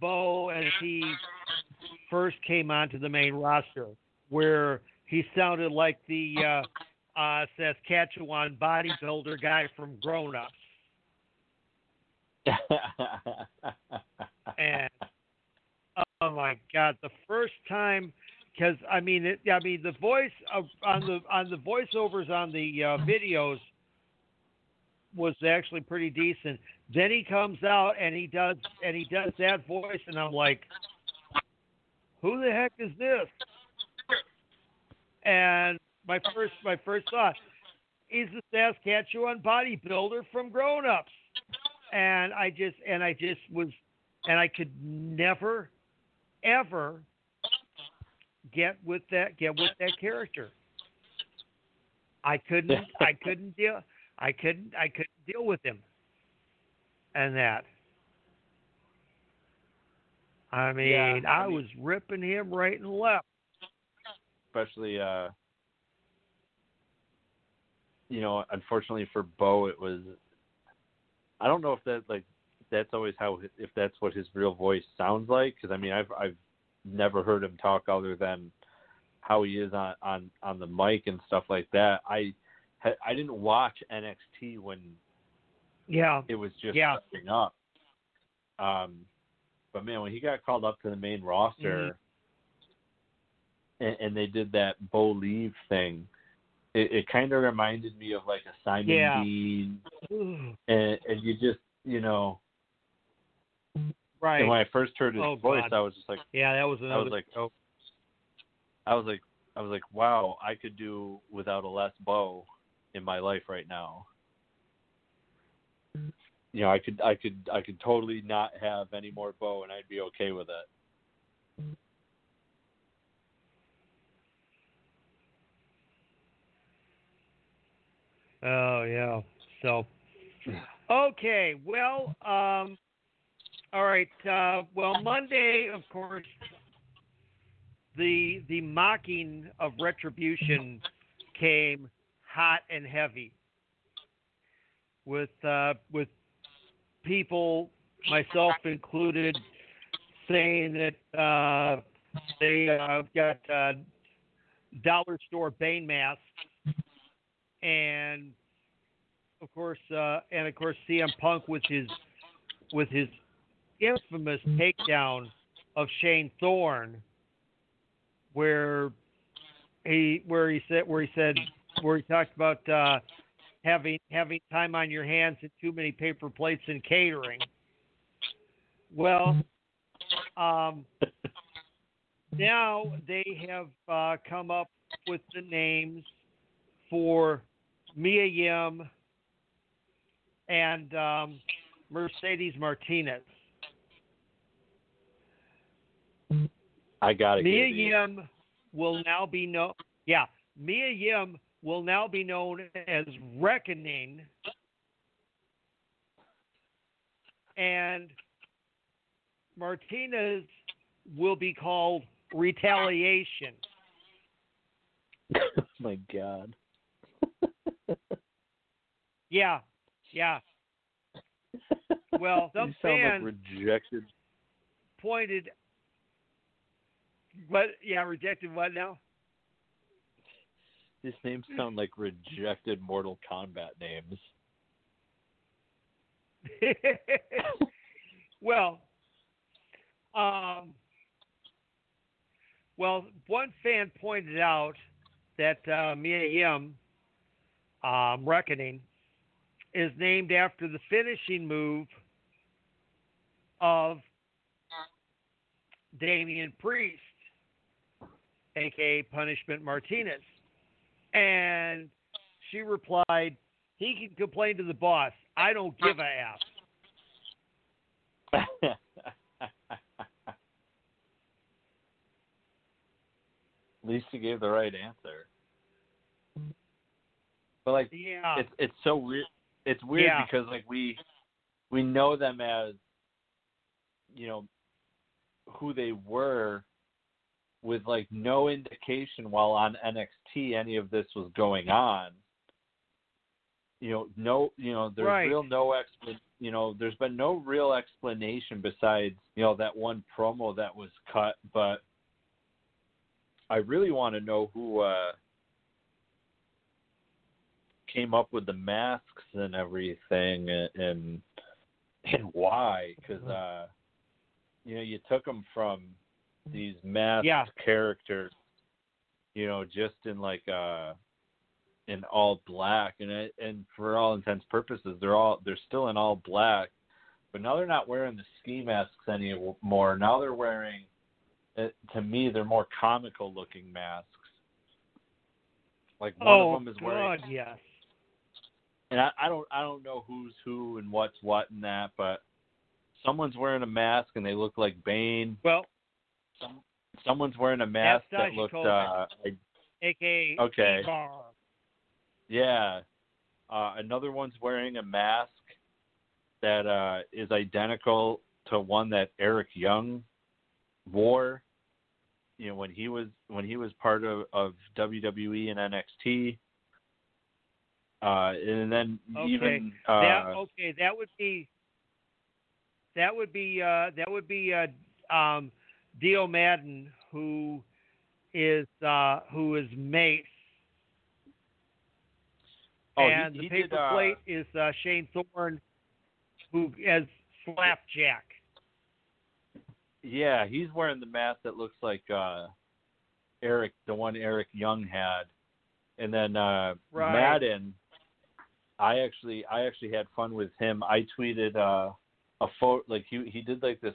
Bo as he first came onto the main roster, where he sounded like the Saskatchewan bodybuilder guy from Grown Ups. And oh my my God, the first time, because I mean the voice on the voiceovers on the videos was actually pretty decent. Then he comes out and he does that voice, and I'm like, who the heck is this? And my first thought, he's the Saskatchewan bodybuilder from Grown Ups, and I could never, ever get with that character. I couldn't deal with him. And that. I mean, I was ripping him right and left. Especially, unfortunately for Bo, it was. I don't know if that that's always if that's what his real voice sounds like, because I mean I've never heard him talk other than how he is on the mic and stuff like that. I didn't watch NXT when it was just starting up. But man, when he got called up to the main roster, mm-hmm. and they did that Bo Leave thing, it kind of reminded me of like a Simon Dean, and you just right. And when I first heard his voice, God. I was just like, that was another. I was like, wow, I could do without a less Bo in my life right now. I could totally not have any more Bo, and I'd be okay with it. Oh yeah. So, okay. Well, all right. Well, Monday, of course, the mocking of Retribution came hot and heavy with people, myself included, saying that they got dollar store Bane masks, and of course CM Punk with his infamous takedown of Shane Thorne, where he talked about having time on your hands and too many paper plates and catering. Well, now they have come up with the names for Mia Yim and Mercedes Martinez. I got it. Mia Yim will now be known as Reckoning, and Martinez will be called Retaliation. Oh my God. Yeah. Well, some fans like rejected. Pointed. What? Yeah, rejected what now? These names sound like rejected Mortal Kombat names. Well, one fan pointed out that Mia Yim, Reckoning, is named after the finishing move of Damian Priest, a.k.a. Punishment Martinez. And she replied, "He can complain to the boss. I don't give a ass." At least he gave the right answer. But like, it's so weird. It's weird because like we know them as who they were, with like no indication while on NXT any of this was going on. There's right. There's been no real explanation besides that one promo that was cut. But I really want to know who came up with the masks and everything, and why, because you took them from these masked characters, you know, just in like in all black, and for all intents and purposes, they're still in all black, but now they're not wearing the ski masks anymore. Now they're wearing, to me, they're more comical looking masks. Like one of them is wearing, and I don't know who's who and what's what in that, but someone's wearing a mask and they look like Bane. Well, someone's wearing a mask that looked like, AKA Bar. Yeah. Another one's wearing a mask that is identical to one that Eric Young wore, you know, when he was part of WWE and NXT. And then even that would be Dio Madden, who is Mace. And he the paper plate is Shane Thorne, who has Slapjack. Yeah, he's wearing the mask that looks like Eric Young had. And then Madden, I actually had fun with him. I tweeted a photo, like he did like this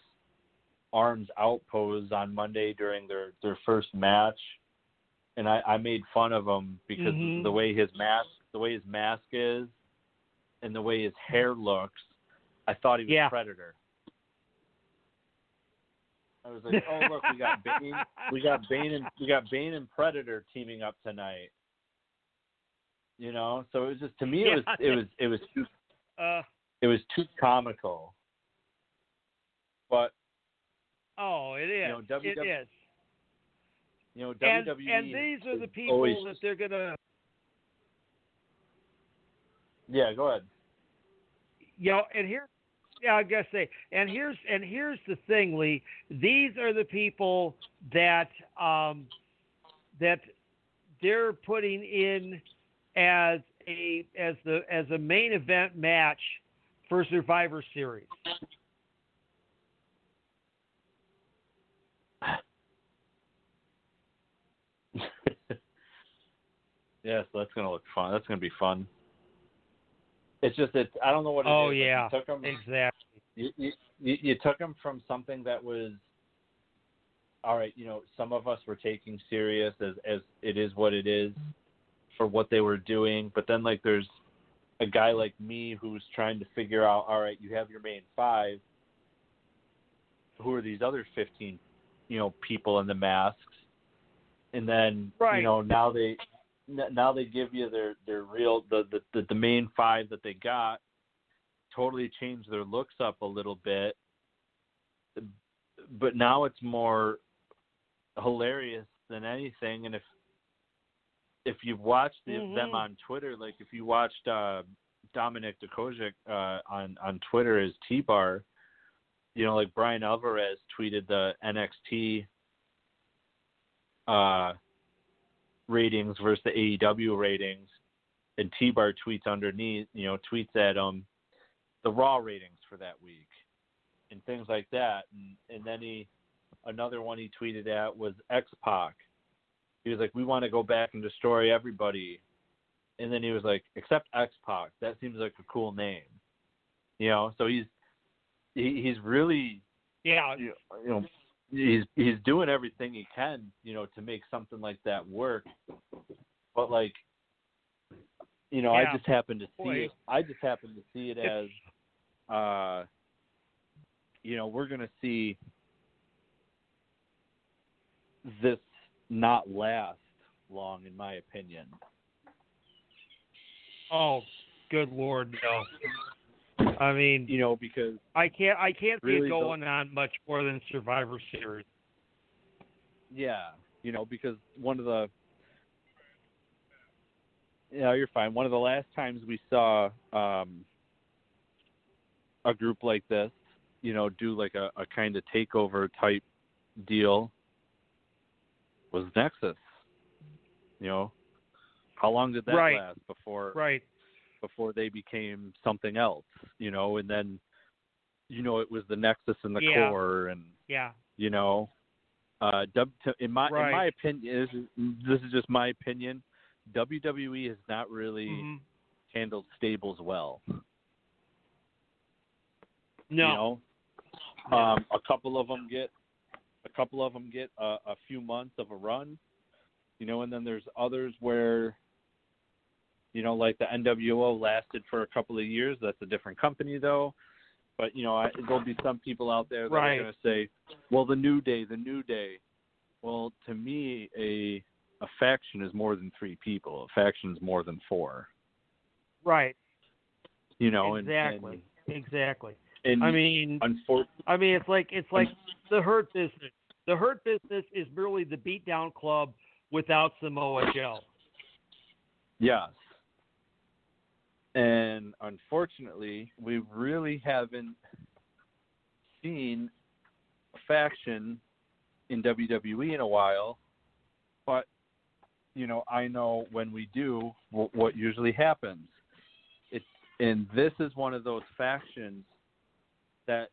arms out pose on Monday during their first match, and I made fun of him because of the way his mask is and the way his hair looks. I thought he was Predator. I was like, oh look, we got Bane and Predator teaming up tonight. You know, so it was just, to me, it was too comical. But it is. You know, it is. You know, WWE. And these are the people that they're gonna. Yeah, go ahead. You know, I gotta say, and here's the thing, Lee. These are the people that that they're putting in as a main event match for Survivor Series. Yes, that's gonna look fun. That's gonna be fun. It's just that I don't know what it is. Oh yeah, you took them, exactly. You took them from something that was all right. You know, some of us were taking serious as it is what it is for what they were doing, but then like there's a guy like me who's trying to figure out. All right, you have your main five. Who are these other 15, you know, people in the masks? And then you know now they give you their real the main five that they got, totally change their looks up a little bit, but now it's more hilarious than anything. And if you've watched them on Twitter, like if you watched Dominic Dijakovic on Twitter as T-Bar, you know, like Brian Alvarez tweeted the NXT ratings versus the AEW ratings, and T-Bar tweets underneath, you know, tweets at the Raw ratings for that week and things like that. And then another one he tweeted at was X-Pac. He was like, we want to go back and destroy everybody. And then he was like, except X-Pac. That seems like a cool name. You know, so he's really, you know he's doing everything he can, you know, to make something like that work. But like, you know, I just happened to see it as, you know, we're going to see this not last long, in my opinion. Oh, good Lord. No. I mean, you know, because I can't really see it going on much more than Survivor Series. Yeah, you know, because you're fine. One of the last times we saw a group like this, you know, do like a kind of takeover type deal was Nexus. You know, how long did that last before? Right. Before they became something else, you know, and then, you know, it was the Nexus and the Core and, you know, In my opinion, this is just my opinion, WWE has not really handled stables well. No. You know, a couple of them get a few months of a run, you know, and then there's others where, you know, like the NWO lasted for a couple of years. That's a different company, though. But, you know, there'll be some people out there that are going to say, well, the New Day. Well, to me, a faction is more than three people. A faction is more than four. Right. You know, Exactly. And I mean, it's like the Hurt Business. The Hurt Business is really the beatdown club without Samoa Joe. Yes. And unfortunately, we really haven't seen a faction in WWE in a while. But, you know, I know when we do, what usually happens. And this is one of those factions that,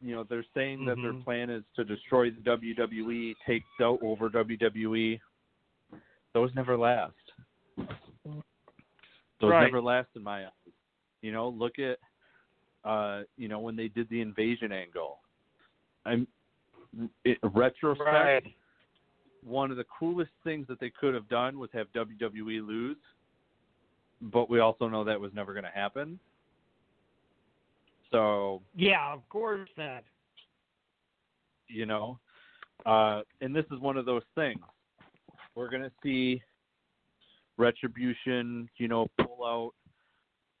you know, they're saying that their plan is to destroy the WWE, take over WWE. Those never last. Those never last in my eyes. You know, look at, you know, when they did the invasion angle. Retrospect, one of the coolest things that they could have done was have WWE lose, but we also know that was never going to happen. So yeah, of course not. You know, and this is one of those things. We're going to see Retribution, you know, pull out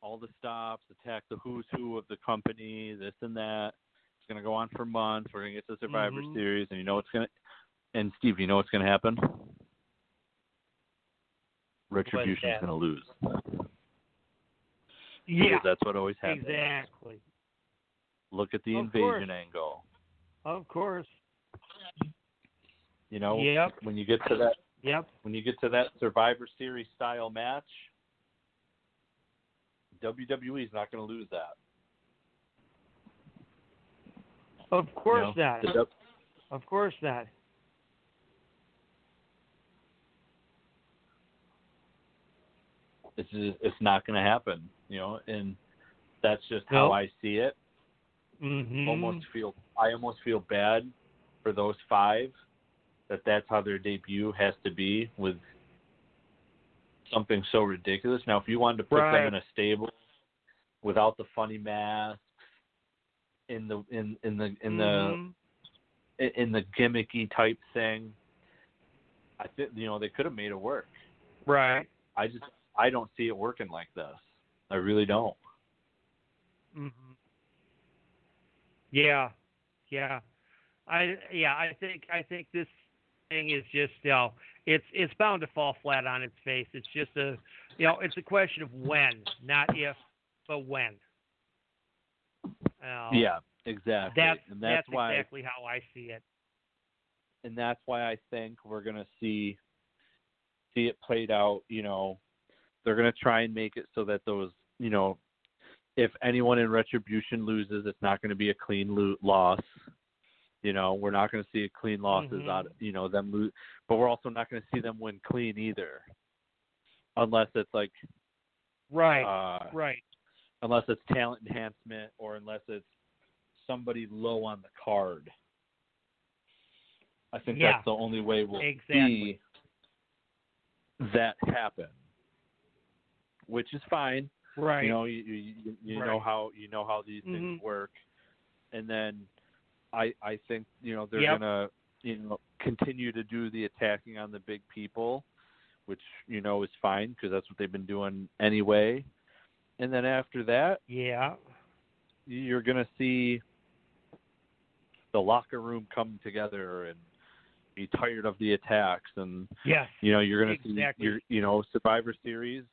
all the stops, attack the who's who of the company, this and that. It's going to go on for months. We're going to get to Survivor Series, and you know what's going to. And Steve, you know what's going to happen? Retribution's going to lose. Yeah, because that's what always happens. Exactly. Look at the invasion angle. Of course. You know, when you get to that. Yep. When you get to that Survivor Series style match, WWE is not going to lose that. Of course not. Of course not. It's not going to happen, you know, and that's just how I see it. I almost feel bad for those five. That's how their debut has to be with something so ridiculous. Now, if you wanted to put them in a stable without the funny masks, in the gimmicky type thing, I think, you know, they could have made it work. Right. I don't see it working like this. I really don't. Yeah. I think this thing is just, you know, it's bound to fall flat on its face. It's just a question of when, not if, but when. Yeah, exactly. That's why, exactly how I see it. And that's why I think we're gonna see it played out. You know, they're gonna try and make it so that those, you know, if anyone in Retribution loses, it's not going to be a clean loss. You know, we're not going to see clean losses out of, you know, them lose, but we're also not going to see them win clean either, unless it's like, unless it's talent enhancement or unless it's somebody low on the card. I think that's the only way we'll see that happen, which is fine. Right. You know, you know how these things work, and then. I think, you know, they're gonna, you know, continue to do the attacking on the big people, which, you know, is fine because that's what they've been doing anyway. And then after that, you're gonna see the locker room come together and be tired of the attacks, and you know, you're gonna see your, you know, Survivor Series,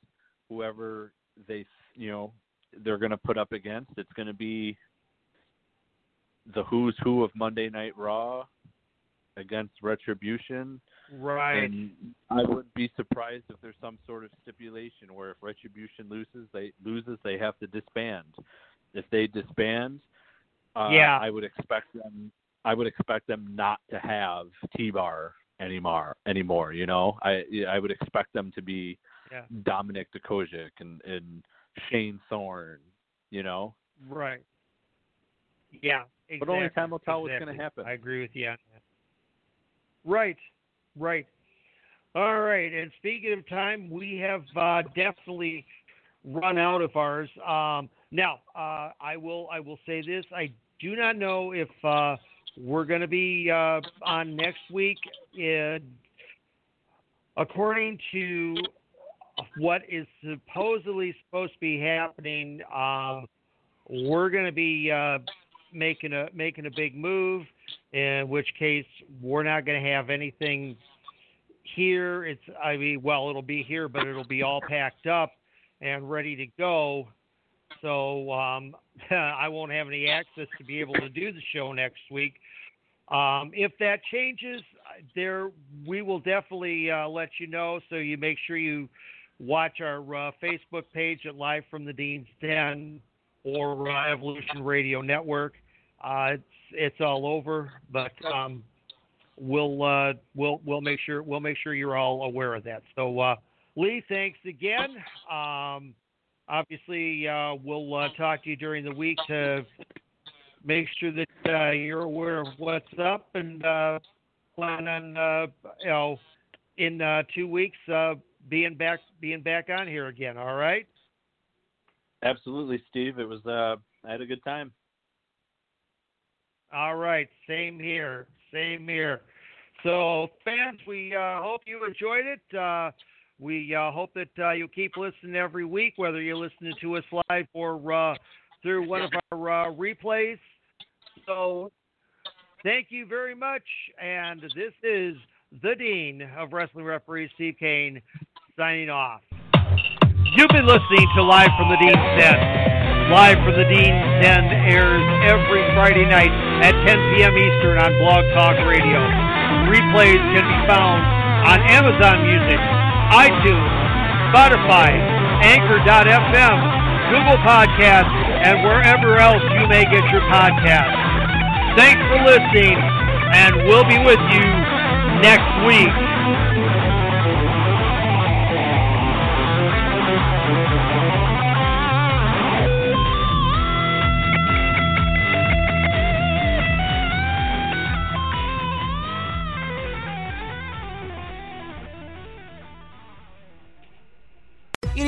whoever they, you know, they're gonna put up against, it's gonna be the who's who of Monday Night Raw against Retribution. Right. And I wouldn't be surprised if there's some sort of stipulation where if Retribution loses, they have to disband. If they disband, I would expect them I would expect them not to have T-Bar anymore. You know, I would expect them to be Dominic Dijakovic and Shane Thorne. You know, right? Yeah, exactly. But only time will tell what's going to happen. I agree with you on that. Right. All right, and speaking of time, we have definitely run out of ours. Now, I will say this: I do not know if we're going to be on next week. According to what is supposedly supposed to be happening, we're going to be making a big move. In which case, we're not going to have anything here. It'll be here, but it'll be all packed up and ready to go. So I won't have any access to be able to do the show next week. If that changes, we will definitely let you know. So you make sure you watch our Facebook page at Live from the Dean's Den or Evolution Radio Network. It's all over, but we'll make sure you're all aware of that. So Lee, thanks again. Obviously, we'll talk to you during the week to make sure that you're aware of what's up, and plan on in 2 weeks being back on here again. All right. Absolutely, Steve. It was I had a good time. All right. Same here. So, fans, we hope you enjoyed it. We hope that you keep listening every week, whether you're listening to us live or through one of our replays. So, thank you very much. And this is the Dean of Wrestling Referees, Steve Kane, signing off. You've been listening to Live from the Dean's Den. Live from the Dean's Den airs every Friday night at 10 p.m. Eastern on Blog Talk Radio. Replays can be found on Amazon Music, iTunes, Spotify, Anchor.fm, Google Podcasts, and wherever else you may get your podcasts. Thanks for listening, and we'll be with you next week. It